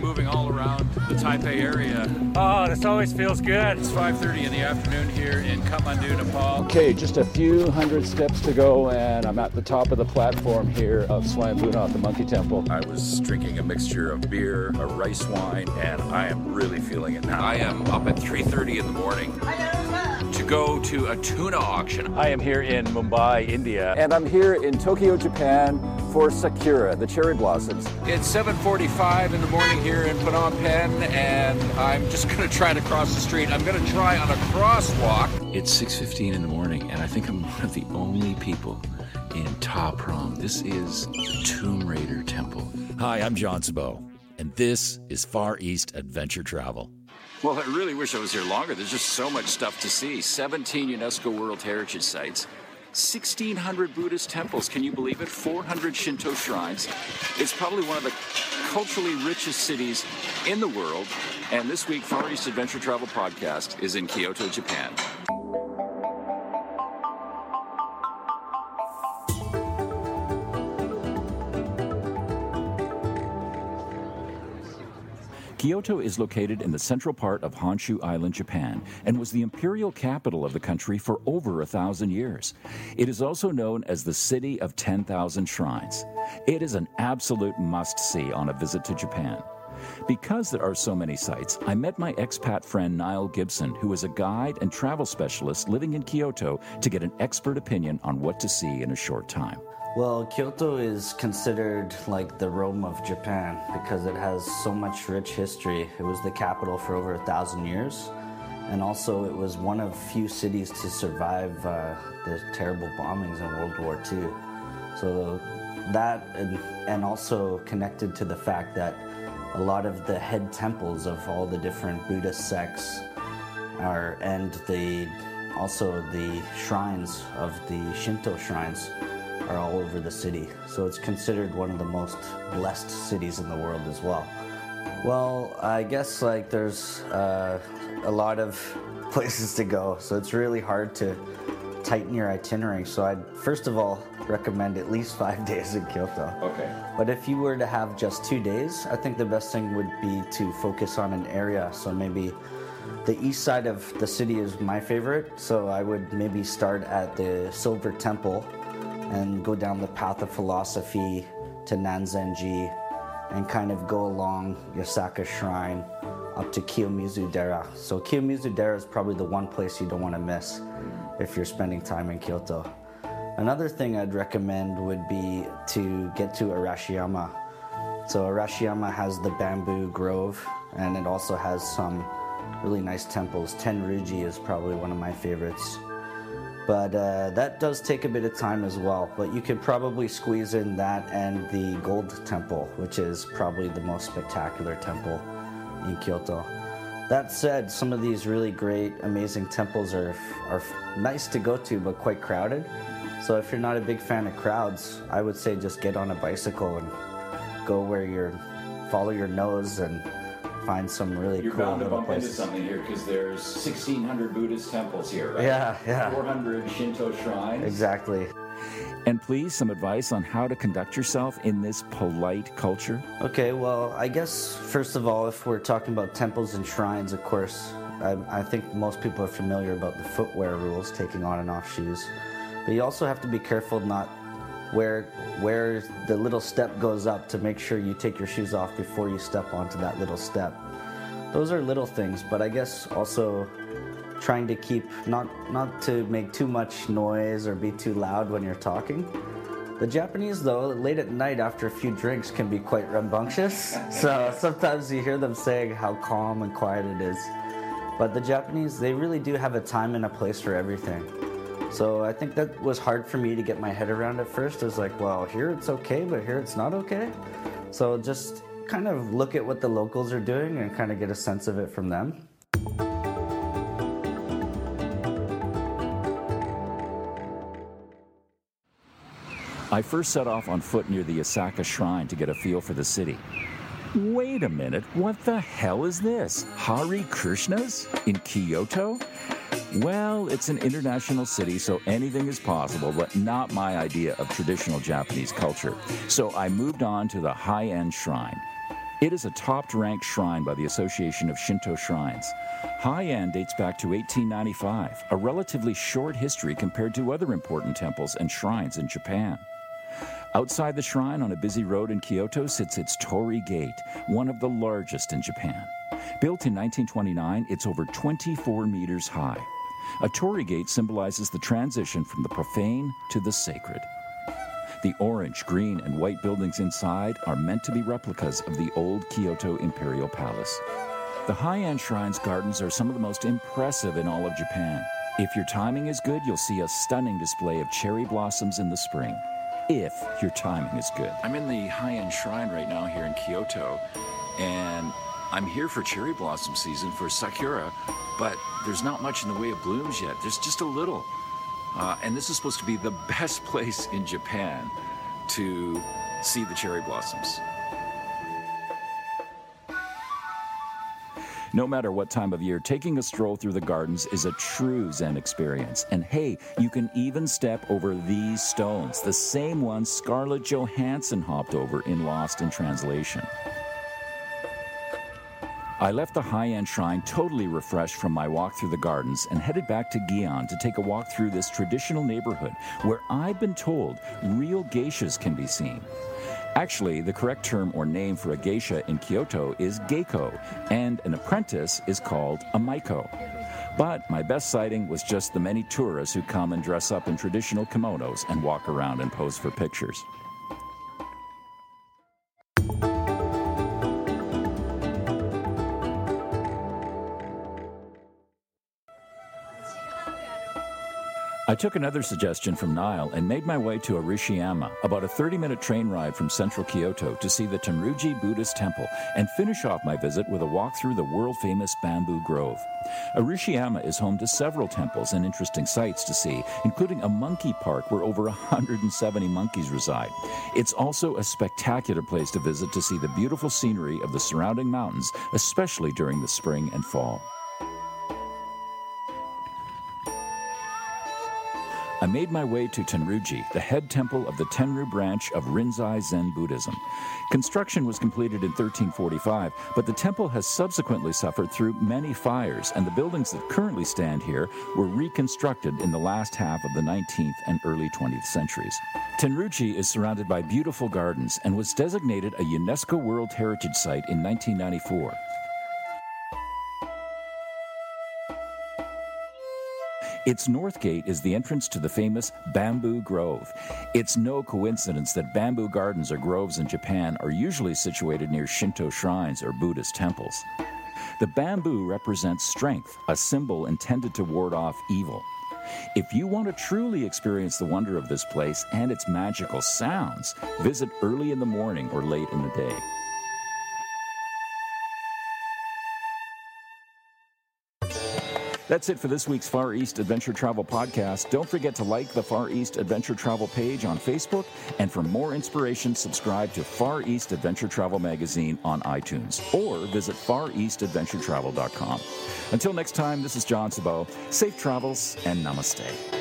moving all around the Taipei area. Oh, this always feels good. It's 5:30 in the afternoon here in Kathmandu, Nepal. Okay, just a few hundred steps to go, and I'm at the top of the platform here of Swayam Bhunath, the Monkey Temple. I was drinking a mixture of beer, a rice wine, and I am really feeling it now. I am up at 3:30 in the morning to go to a tuna auction. I am here in Mumbai, India. And I'm here in Tokyo, Japan for Sakura, the cherry blossoms. It's 7:45 in the morning here in Phnom Penh, and I'm just gonna try to cross the street. I'm gonna try on a crosswalk. It's 6:15 in the morning, and I think I'm one of the only people in Ta Prom. This is the Tomb Raider Temple. Hi, I'm John Saboe, and this is Far East Adventure Travel. Well, I really wish I was here longer. There's just so much stuff to see. 17 UNESCO World Heritage Sites, 1,600 Buddhist temples, can you believe it? 400 Shinto shrines. It's probably one of the culturally richest cities in the world. And this week, Far East Adventure Travel Podcast is in Kyoto, Japan. Kyoto is located in the central part of Honshu Island, Japan, and was the imperial capital of the country for over 1,000 years. It is also known as the City of 10,000 Shrines. It is an absolute must-see on a visit to Japan. Because there are so many sites, I met my expat friend Niall Gibson, who is a guide and travel specialist living in Kyoto, to get an expert opinion on what to see in a short time. Well, Kyoto is considered like the Rome of Japan because it has so much rich history. It was the capital for over 1,000 years, and also it was one of few cities to survive the terrible bombings in World War II. So that, and also connected to the fact that a lot of the head temples of all the different Buddhist sects are, and the shrines of the Shinto shrines are all over the city. So it's considered one of the most blessed cities in the world as well. Well, I guess like there's a lot of places to go, so it's really hard to tighten your itinerary. So I'd first of all recommend at least 5 days in Kyoto. Okay. But if you were to have just 2 days, I think the best thing would be to focus on an area. So maybe the east side of the city is my favorite. So I would maybe start at the Silver Temple and go down the path of philosophy to Nanzenji and kind of go along Yasaka Shrine up to Kiyomizu-dera. So Kiyomizu-dera is probably the one place you don't want to miss if you're spending time in Kyoto. Another thing I'd recommend would be to get to Arashiyama. So Arashiyama has the bamboo grove, and it also has some really nice temples. Tenryu-ji is probably one of my favorites. But that does take a bit of time as well. But you could probably squeeze in that and the Gold Temple, which is probably the most spectacular temple in Kyoto. That said, some of these really great, amazing temples are nice to go to, but quite crowded. So if you're not a big fan of crowds, I would say just get on a bicycle and go where you're, follow your nose and find some really You're cool little places. You're bound to bump into something here because there's 1,600 Buddhist temples here, right? Yeah. 400 Shinto shrines. Exactly. And please, some advice on how to conduct yourself in this polite culture? Okay, well, I guess, first of all, if we're talking about temples and shrines, of course, I think most people are familiar about the footwear rules, taking on and off shoes. But you also have to be careful not where the little step goes up, to make sure you take your shoes off before you step onto that little step. Those are little things, but I guess also trying to keep, not to make too much noise or be too loud when you're talking. The Japanese, though, late at night after a few drinks can be quite rambunctious. So sometimes you hear them saying how calm and quiet it is. But the Japanese, they really do have a time and a place for everything. So I think that was hard for me to get my head around at first. It was like, well, here it's okay, but here it's not okay. So just kind of look at what the locals are doing and kind of get a sense of it from them. I first set off on foot near the Yasaka Shrine to get a feel for the city. Wait a minute, what the hell is this? Hari Krishnas in Kyoto? Well, it's an international city, so anything is possible, but not my idea of traditional Japanese culture. So I moved on to the Heian Shrine. It is a top-ranked shrine by the Association of Shinto Shrines. Heian dates back to 1895, a relatively short history compared to other important temples and shrines in Japan. Outside the shrine on a busy road in Kyoto sits its Torii Gate, one of the largest in Japan. Built in 1929, it's over 24 meters high. A Torii Gate symbolizes the transition from the profane to the sacred. The orange, green, and white buildings inside are meant to be replicas of the old Kyoto Imperial Palace. The Heian Shrine's gardens are some of the most impressive in all of Japan. If your timing is good, you'll see a stunning display of cherry blossoms in the spring. If your timing is good. I'm in the Heian Shrine right now here in Kyoto, and I'm here for cherry blossom season for Sakura, but there's not much in the way of blooms yet. There's just a little. And this is supposed to be the best place in Japan to see the cherry blossoms. No matter what time of year, taking a stroll through the gardens is a true Zen experience. And hey, you can even step over these stones, the same ones Scarlett Johansson hopped over in Lost in Translation. I left the Heian Shrine totally refreshed from my walk through the gardens and headed back to Gion to take a walk through this traditional neighborhood where I've been told real geishas can be seen. Actually, the correct term or name for a geisha in Kyoto is geiko, and an apprentice is called a maiko. But my best sighting was just the many tourists who come and dress up in traditional kimonos and walk around and pose for pictures. I took another suggestion from Niall and made my way to Arashiyama, about a 30-minute train ride from central Kyoto, to see the Tenryu-ji Buddhist temple and finish off my visit with a walk through the world-famous bamboo grove. Arashiyama is home to several temples and interesting sights to see, including a monkey park where over 170 monkeys reside. It's also a spectacular place to visit to see the beautiful scenery of the surrounding mountains, especially during the spring and fall. I made my way to Tenryu-ji, the head temple of the Tenryu branch of Rinzai Zen Buddhism. Construction was completed in 1345, but the temple has subsequently suffered through many fires, and the buildings that currently stand here were reconstructed in the last half of the 19th and early 20th centuries. Tenryu-ji is surrounded by beautiful gardens and was designated a UNESCO World Heritage Site in 1994. Its north gate is the entrance to the famous bamboo grove. It's no coincidence that bamboo gardens or groves in Japan are usually situated near Shinto shrines or Buddhist temples. The bamboo represents strength, a symbol intended to ward off evil. If you want to truly experience the wonder of this place and its magical sounds, visit early in the morning or late in the day. That's it for this week's Far East Adventure Travel Podcast. Don't forget to like the Far East Adventure Travel page on Facebook. And for more inspiration, subscribe to Far East Adventure Travel Magazine on iTunes or visit fareastadventuretravel.com. Until next time, this is John Saboe. Safe travels and namaste.